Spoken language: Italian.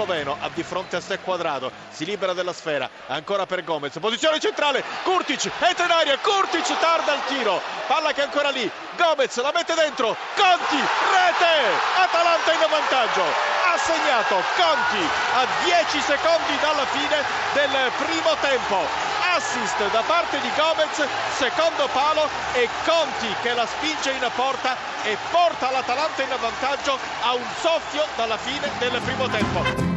sloveno ha di fronte a sé Quadrato, si libera della sfera, ancora per Gomez, posizione centrale, Kurtic entra in aria, Kurtic tarda il tiro, palla che è ancora lì, Gomez la mette dentro, Conti, rete, Atalanta in vantaggio. Ha segnato Conti a 10 secondi dalla fine del primo tempo, assist da parte di Gomez, secondo palo e Conti che la spinge in porta e porta l'Atalanta in vantaggio a un soffio dalla fine del primo tempo.